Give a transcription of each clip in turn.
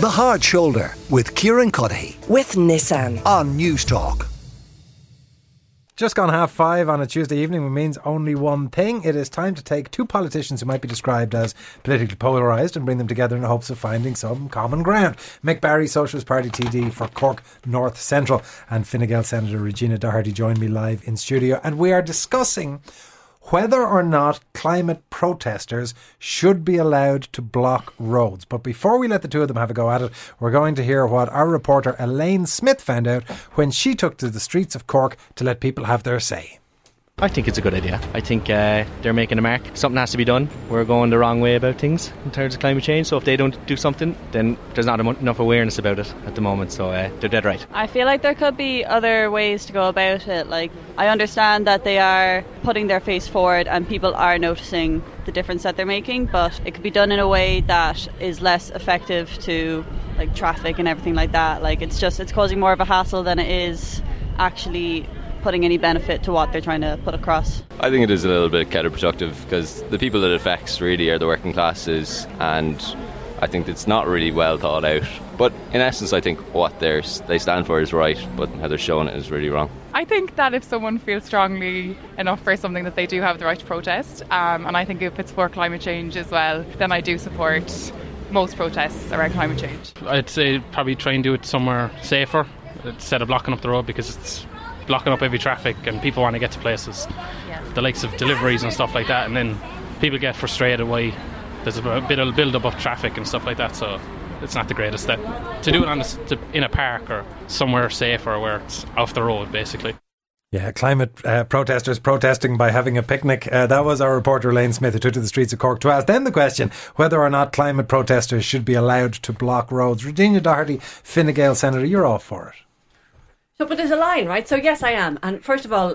The Hard Shoulder with Kieran Cuddihy. With Nissan. On News Talk. Just gone 5:30 on a Tuesday evening, which means only one thing. It is time to take two politicians who might be described as politically polarised and bring them together in hopes of finding some common ground. Mick Barry, Socialist Party TD for Cork North Central, and Fine Gael Senator Regina Doherty joined me live in studio, and we are discussing whether or not climate protesters should be allowed to block roads. But before we let the two of them have a go at it, we're going to hear what our reporter Elaine Smith found out when she took to the streets of Cork to let people have their say. I think it's a good idea. I think they're making a mark. Something has to be done. We're going the wrong way about things in terms of climate change. So if they don't do something, then there's not enough awareness about it at the moment. So they're dead right. I feel like there could be other ways to go about it. Like, I understand that they are putting their face forward and people are noticing the difference that they're making, but it could be done in a way that is less effective to like traffic and everything like that. Like, it's causing more of a hassle than it is actually putting any benefit to what they're trying to put across. I think it is a little bit counterproductive because the people that it affects really are the working classes, and I think it's not really well thought out. But in essence, I think what they stand for is right, but how they're showing it is really wrong. I think that if someone feels strongly enough for something that they do have the right to protest, and I think if it's for climate change as well, then I do support most protests around climate change. I'd say probably try and do it somewhere safer instead of blocking up the road, because it's blocking up every traffic and people want to get to places, the likes of deliveries and stuff like that, and then people get frustrated why there's a bit of build up of traffic and stuff like that. So it's not the greatest step to do it in a park or somewhere safer where it's off the road basically. Yeah, climate protesters protesting by having a picnic. That was our reporter Elaine Smith, who took to the streets of Cork to ask them the question whether or not climate protesters should be allowed to block roads. Regina Doherty, Fine Gael Senator, you're all for it. So, but there's a line, right? So yes, I am. And first of all,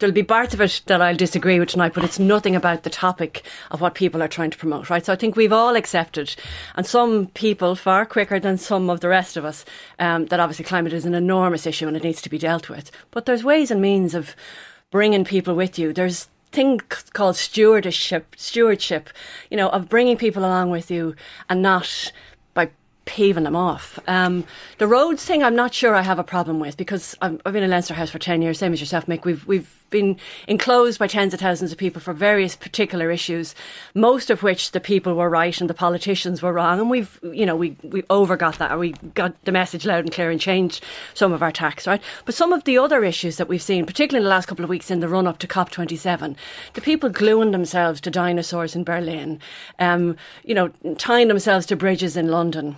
there'll be parts of it that I'll disagree with tonight, but it's nothing about the topic of what people are trying to promote, right? So I think we've all accepted, and some people far quicker than some of the rest of us, that obviously climate is an enormous issue and it needs to be dealt with. But there's ways and means of bringing people with you. There's thing called stewardship, you know, of bringing people along with you and not paving them off. The roads thing, I'm not sure I have a problem with, because I've been in Leinster House for 10 years, same as yourself, Mick. We've been enclosed by tens of thousands of people for various particular issues, most of which the people were right and the politicians were wrong, and we overgot that, or we got the message loud and clear and changed some of our tactics, right? But some of the other issues that we've seen, particularly in the last couple of weeks in the run-up to COP27, the people gluing themselves to dinosaurs in Berlin, tying themselves to bridges in London.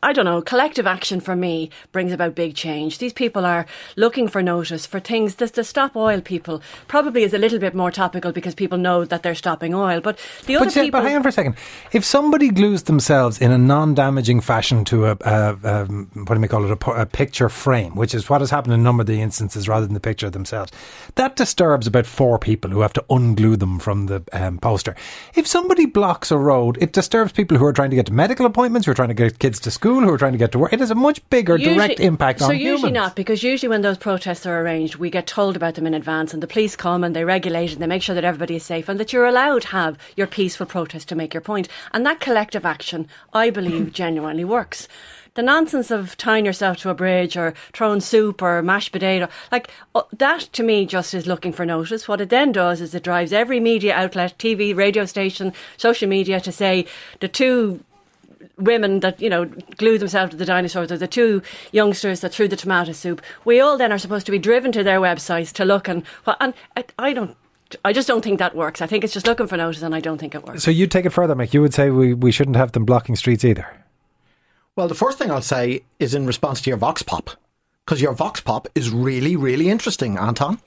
I don't know, collective action for me brings about big change. These people are looking for notice for things. The Stop Oil people probably is a little bit more topical because people know that they're stopping oil. But people... But hang on for a second. If somebody glues themselves in a non-damaging fashion to a picture frame, which is what has happened in a number of the instances rather than the picture themselves, that disturbs about 4 people who have to unglue them from the poster. If somebody blocks a road, it disturbs people who are trying to get to medical appointments, who are trying to get kids to school, who are trying to get to work. It has a much bigger direct impact on humans. So usually not, because usually when those protests are arranged, we get told about them in advance, and the police come and they regulate and they make sure that everybody is safe and that you're allowed to have your peaceful protest to make your point. And that collective action, I believe, genuinely works. The nonsense of tying yourself to a bridge or throwing soup or mashed potato, like that to me just is looking for notice. What it then does is it drives every media outlet, TV, radio station, social media, to say the two women that, you know, glue themselves to the dinosaurs, or the two youngsters that threw the tomato soup. We all then are supposed to be driven to their websites to look, I just don't think that works. I think it's just looking for notice, and I don't think it works. So you take it further, Mick. You would say we shouldn't have them blocking streets either. Well, the first thing I'll say is in response to your vox pop, because your vox pop is really, really interesting, Anton.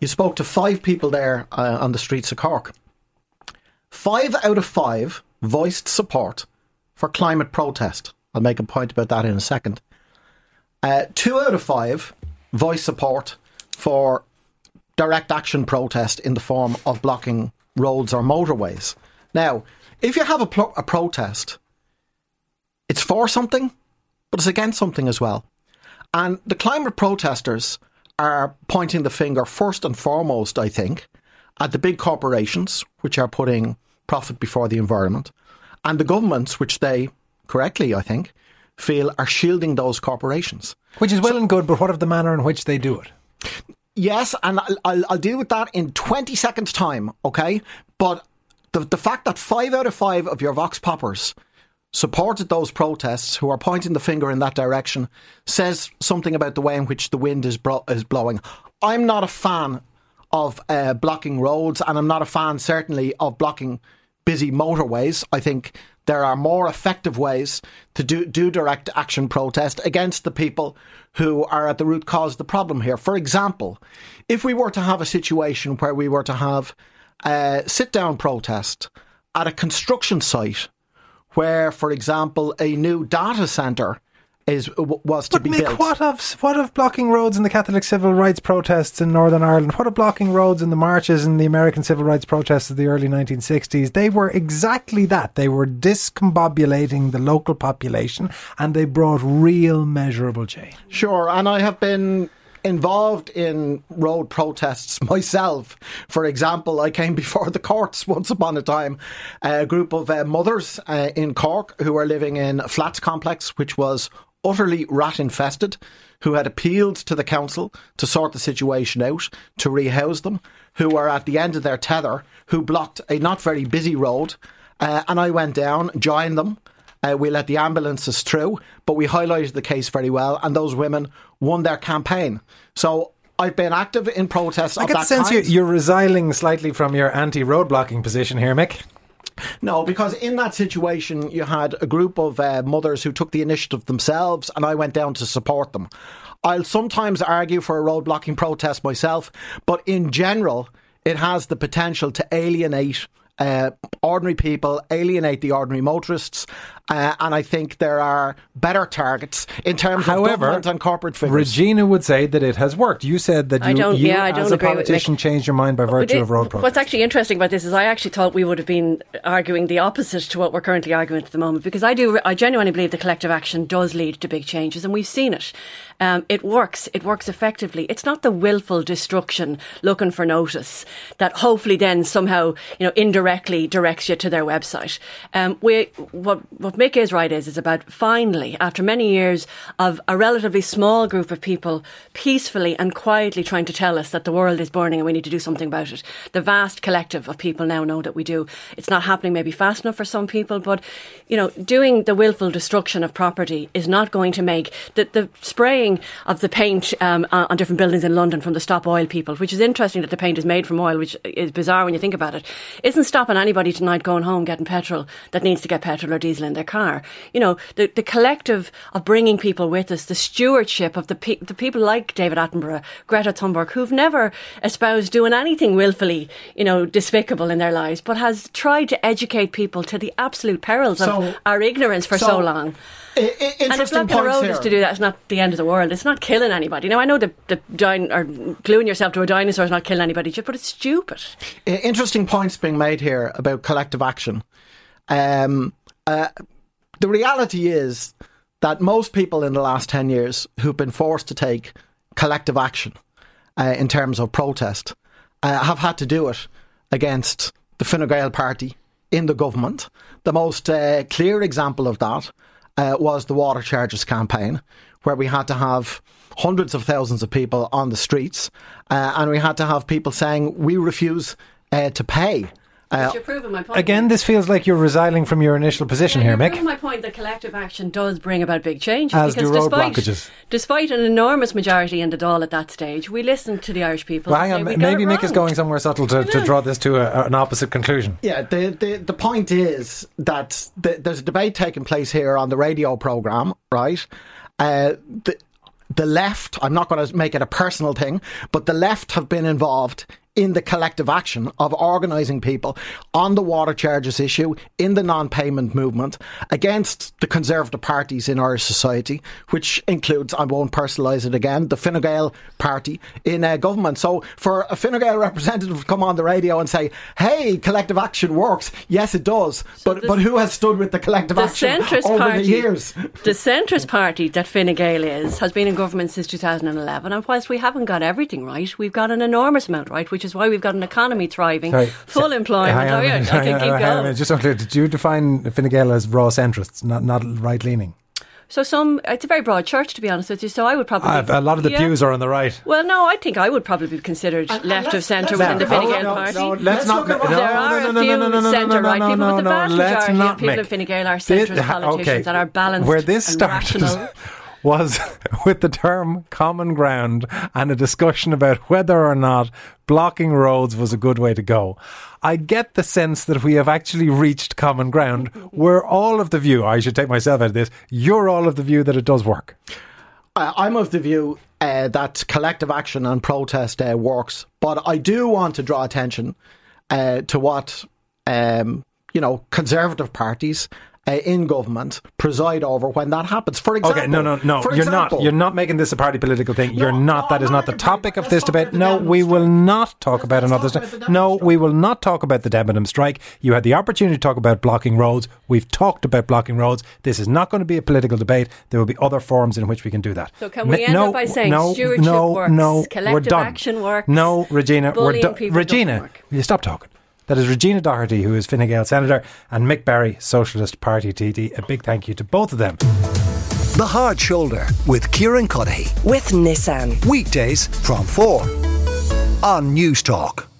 You spoke to 5 people there on the streets of Cork. 5 out of 5 voiced support for climate protest. I'll make a point about that in a second. 2 out of 5 voiced support for direct action protest in the form of blocking roads or motorways. Now, if you have a protest, it's for something, but it's against something as well. And the climate protesters are pointing the finger first and foremost, I think, at the big corporations, which are putting profit before the environment, and the governments, which they correctly, I think, feel are shielding those corporations. Which is well and good, but what of the manner in which they do it? Yes, and I'll deal with that in 20 seconds' time, okay? But the fact that 5 out of 5 of your Vox Poppers supported those protests, who are pointing the finger in that direction, says something about the way in which the wind is blowing. I'm not a fan of blocking roads, and I'm not a fan, certainly, of blocking busy motorways. I think there are more effective ways to do direct action protest against the people who are at the root cause of the problem here. For example, if we were to have a situation where we were to have a sit-down protest at a construction site where, for example, a new data centre was to be built. What of blocking roads in the Catholic civil rights protests in Northern Ireland? What of blocking roads in the marches in the American civil rights protests of the early 1960s? They were exactly that. They were discombobulating the local population, and they brought real measurable change. Sure, and I have been involved in road protests myself. For example, I came before the courts once upon a time. A group of mothers in Cork who were living in a flats complex which was utterly rat infested, who had appealed to the council to sort the situation out, to rehouse them, who were at the end of their tether, who blocked a not very busy road. And I went down, joined them. We let the ambulances through, but we highlighted the case very well, and those women won their campaign. So I've been active in protests of that kind. I get the sense you're resiling slightly from your anti-road blocking position here, Mick. No, because in that situation you had a group of mothers who took the initiative themselves, and I went down to support them. I'll sometimes argue for a road blocking protest myself, but in general it has the potential to alienate ordinary people, alienate the ordinary motorists, and I think there are better targets in terms of government and corporate figures. Regina would say that it has worked. You said that you as a politician changed your mind by virtue of road protests. What's actually interesting about this is I actually thought we would have been arguing the opposite to what we're currently arguing at the moment, because I genuinely believe that collective action does lead to big changes, and we've seen it. It works. It works effectively. It's not the willful destruction looking for notice that hopefully then somehow, indirectly directs you to their website. What Mick is right is about finally, after many years of a relatively small group of people peacefully and quietly trying to tell us that the world is burning and we need to do something about it. The vast collective of people now know that we do. It's not happening maybe fast enough for some people, but, doing the willful destruction of property is not going to make the spraying of the paint on different buildings in London from the Stop Oil people, which is interesting that the paint is made from oil, which is bizarre when you think about it, isn't stopping anybody tonight going home getting petrol that needs to get petrol or diesel in their car. The collective of bringing people with us, the stewardship of the people like David Attenborough, Greta Thunberg, who've never espoused doing anything willfully, despicable in their lives, but has tried to educate people to the absolute perils of our ignorance for so long. And if blocking the road is to do that, it's not the end of the world. It's not killing anybody. I know gluing yourself to a dinosaur is not killing anybody, but it's stupid. Interesting points being made here about collective action. The reality is that most people in the last 10 years who've been forced to take collective action in terms of protest have had to do it against the Fine Gael party in the government. The most clear example of that was the water charges campaign, where we had to have hundreds of thousands of people on the streets, and we had to have people saying, we refuse to pay. You're proving my point. Again, this feels like you're resiling from your initial position here, Mick. You're proving my point that collective action does bring about big changes. As do road blockages. Despite an enormous majority in the Dáil at that stage, we listened to the Irish people. Well, hang on, maybe Mick is going somewhere subtle to draw this to an opposite conclusion. Yeah, the point is that there's a debate taking place here on the radio programme, right? The left, I'm not going to make it a personal thing, but the left have been involved in the collective action of organising people on the water charges issue, in the non-payment movement, against the Conservative parties in Irish society, which includes, I won't personalise it again, the Fine Gael party in government. So for a Fine Gael representative to come on the radio and say, hey, collective action works, yes it does, so but who has stood with the collective action over the years? The centrist party that Fine Gael has been in government since 2011, and whilst we haven't got everything right, we've got an enormous amount right, which which is why we've got an economy thriving, full employment. I can keep going. Just unclear, did you define Fine Gael as raw centrists, not right-leaning? So it's a very broad church, to be honest with you. So I would probably... a lot of the pews are on the right. Well, no, I think I would probably be considered left of centre within the Fine Gael party. There are a few centre-right people, but the vast majority of people in Fine Gael are centrist politicians that are balanced and rational. Where this started was with the term common ground and a discussion about whether or not blocking roads was a good way to go. I get the sense that we have actually reached common ground. We're all of the view, I should take myself out of this, you're all of the view that it does work. I'm of the view that collective action and protest works, but I do want to draw attention to what, conservative parties in government preside over when that happens. For example... You're not making this a party political thing. That is not the topic of this debate. We will not talk about the Debenham strike. You had the opportunity to talk about blocking roads. We've talked about blocking roads. This is not going to be a political debate. There will be other forums in which we can do that. So can we end up by saying stewardship works, collective action works, Regina, you stop talking. That is Regina Doherty, who is Fine Gael Senator, and Mick Barry, Socialist Party TD. A big thank you to both of them. The Hard Shoulder with Kieran Cuddihy. With Nissan. Weekdays from 4 on News Talk.